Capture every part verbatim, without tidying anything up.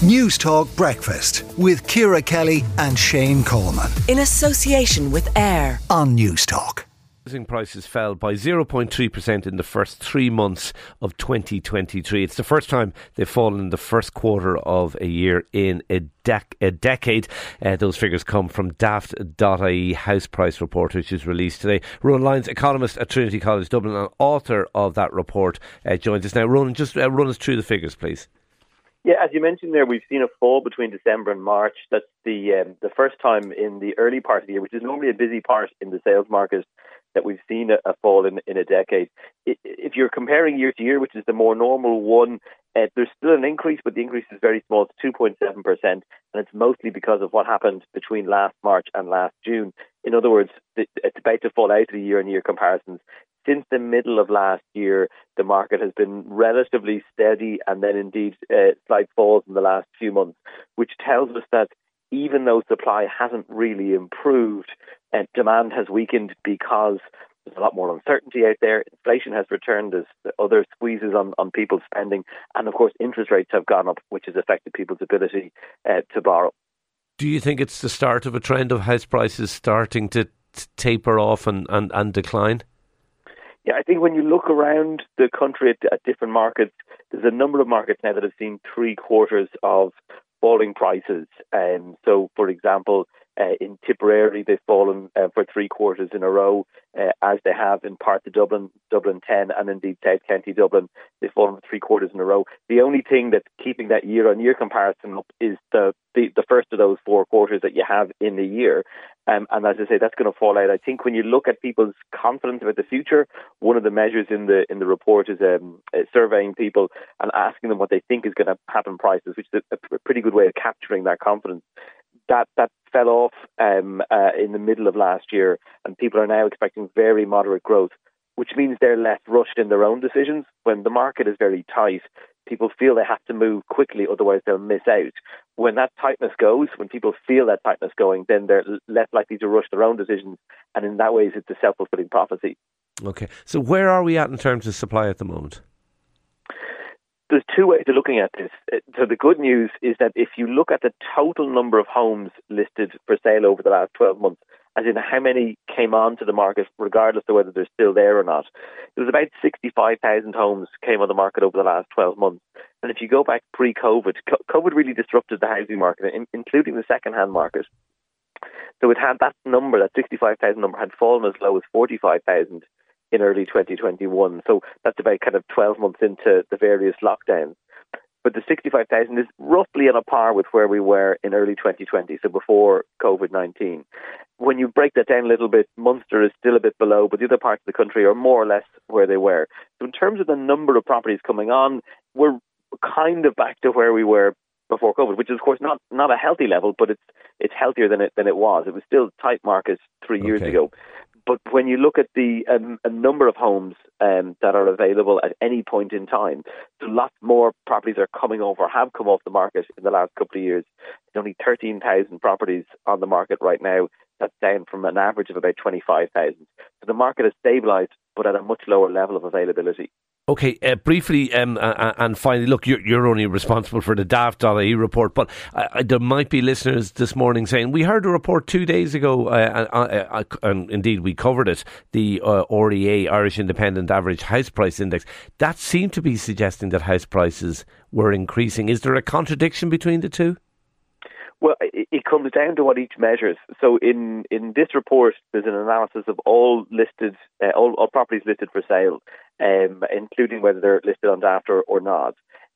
Newstalk Breakfast with Ciara Kelly and Shane Coleman. In association with AIR on Newstalk. Housing prices fell by zero point three percent in the first three months of twenty twenty-three. It's the first time they've fallen in the first quarter of a year in a, dec- a decade. Uh, those figures come from Daft dot I E house price report, which is released today. Ronan Lyons, economist at Trinity College Dublin and author of that report, uh, joins us now. Ronan, just uh, run us through the figures, please. Yeah, as you mentioned there, we've seen a fall between December and March. That's the um, the first time in the early part of the year, which is normally a busy part in the sales market, that we've seen a, a fall in, in a decade. If you're comparing year to year, which is the more normal one, uh, there's still an increase, but the increase is very small. It's two point seven percent, and it's mostly because of what happened between last March and last June. In other words, it's about to fall out of the year-on-year comparisons. Since the middle of last year, the market has been relatively steady and then indeed uh, slight falls in the last few months, which tells us that even though supply hasn't really improved, uh, demand has weakened because there's a lot more uncertainty out there. Inflation has returned as other squeezes on, on people's spending. And of course, interest rates have gone up, which has affected people's ability uh, to borrow. Do you think it's the start of a trend of house prices starting to t- taper off and, and, and decline? Yeah, I think when you look around the country at, at different markets, there's a number of markets now that have seen three quarters of falling prices. Um, so, for example, uh, in Tipperary, they've fallen uh, for three quarters in a row, uh, as they have in parts of Dublin, Dublin ten, and indeed South County Dublin. They've fallen for three quarters in a row. The only thing that's keeping that year-on-year comparison up is the, the, the first of those four quarters that you have in the year. Um, and as I say, that's going to fall out. I think when you look at people's confidence about the future, one of the measures in the in the report is um, surveying people and asking them what they think is going to happen prices, which is a, a pretty good way of capturing that confidence. That that fell off um, uh, in the middle of last year, and people are now expecting very moderate growth, which means they're less rushed in their own decisions. When the market is very tight, people feel they have to move quickly, otherwise they'll miss out. When that tightness goes, when people feel that tightness going, then they're less likely to rush their own decisions. And in that way, it's a self-fulfilling prophecy. OK, so where are we at in terms of supply at the moment? There's two ways of looking at this. So the good news is that if you look at the total number of homes listed for sale over the last twelve months, as in how many came onto the market, regardless of whether they're still there or not, it was about sixty-five thousand homes came on the market over the last twelve months. And if you go back pre-COVID, COVID really disrupted the housing market, including the second-hand market. So it had that number, that sixty-five thousand number, had fallen as low as forty-five thousand in early twenty twenty-one. So that's about kind of twelve months into the various lockdowns. But the sixty-five thousand is roughly on a par with where we were in early twenty twenty, so before COVID nineteen. When you break that down a little bit, Munster is still a bit below, but the other parts of the country are more or less where they were. So in terms of the number of properties coming on, we're kind of back to where we were before COVID, which is, of course, not, not a healthy level, but it's it's healthier than it than it was. It was still tight markets three years okay. ago. But when you look at the um, a number of homes um, that are available at any point in time, so lots more properties are coming off or have come off the market in the last couple of years. There's only thirteen thousand properties on the market right now. That's down from an average of about twenty-five thousand. So the market has stabilised, but at a much lower level of availability. Okay, uh, briefly um, uh, and finally, look, you're, you're only responsible for the Daft dot I E report, but uh, there might be listeners this morning saying, we heard a report two days ago, uh, uh, uh, and indeed we covered it, the uh, R E A, Irish Independent Average House Price Index. That seemed to be suggesting that house prices were increasing. Is there a contradiction between the two? Well, it comes down to what each measures. So in, in this report, there's an analysis of all listed, uh, all, all properties listed for sale, um, including whether they're listed on Daft or, or not.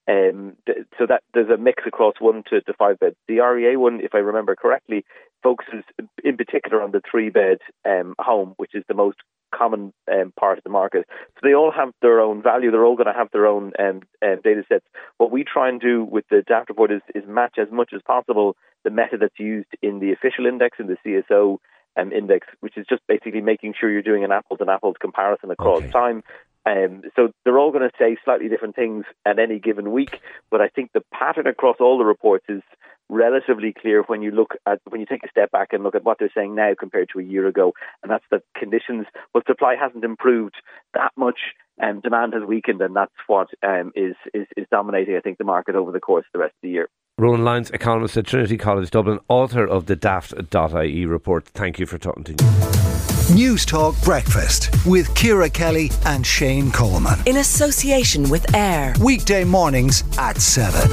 Um, th- so that there's a mix across one to, to five beds. The R E A one, if I remember correctly, focuses in particular on the three-bed um, home, which is the most common um, part of the market. So they all have their own value. They're all going to have their own um, um, data sets. What we try and do with the Daft report is, is match as much as possible the method that's used in the official index, in the C S O um, index, which is just basically making sure you're doing an apples-to-apples comparison across okay. time. Um, so they're all going to say slightly different things at any given week, but I think the pattern across all the reports is relatively clear when you look at when you take a step back and look at what they're saying now compared to a year ago, and that's that conditions, well, supply hasn't improved that much, and um, demand has weakened, and that's what um, is, is is dominating, I think, the market over the course of the rest of the year. Ronan Lyons, economist at Trinity College Dublin, author of the Daft dot I E report. Thank you for talking to me. News Talk Breakfast with Ciara Kelly and Shane Coleman. In association with AIR. Weekday mornings at seven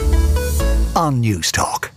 on News Talk.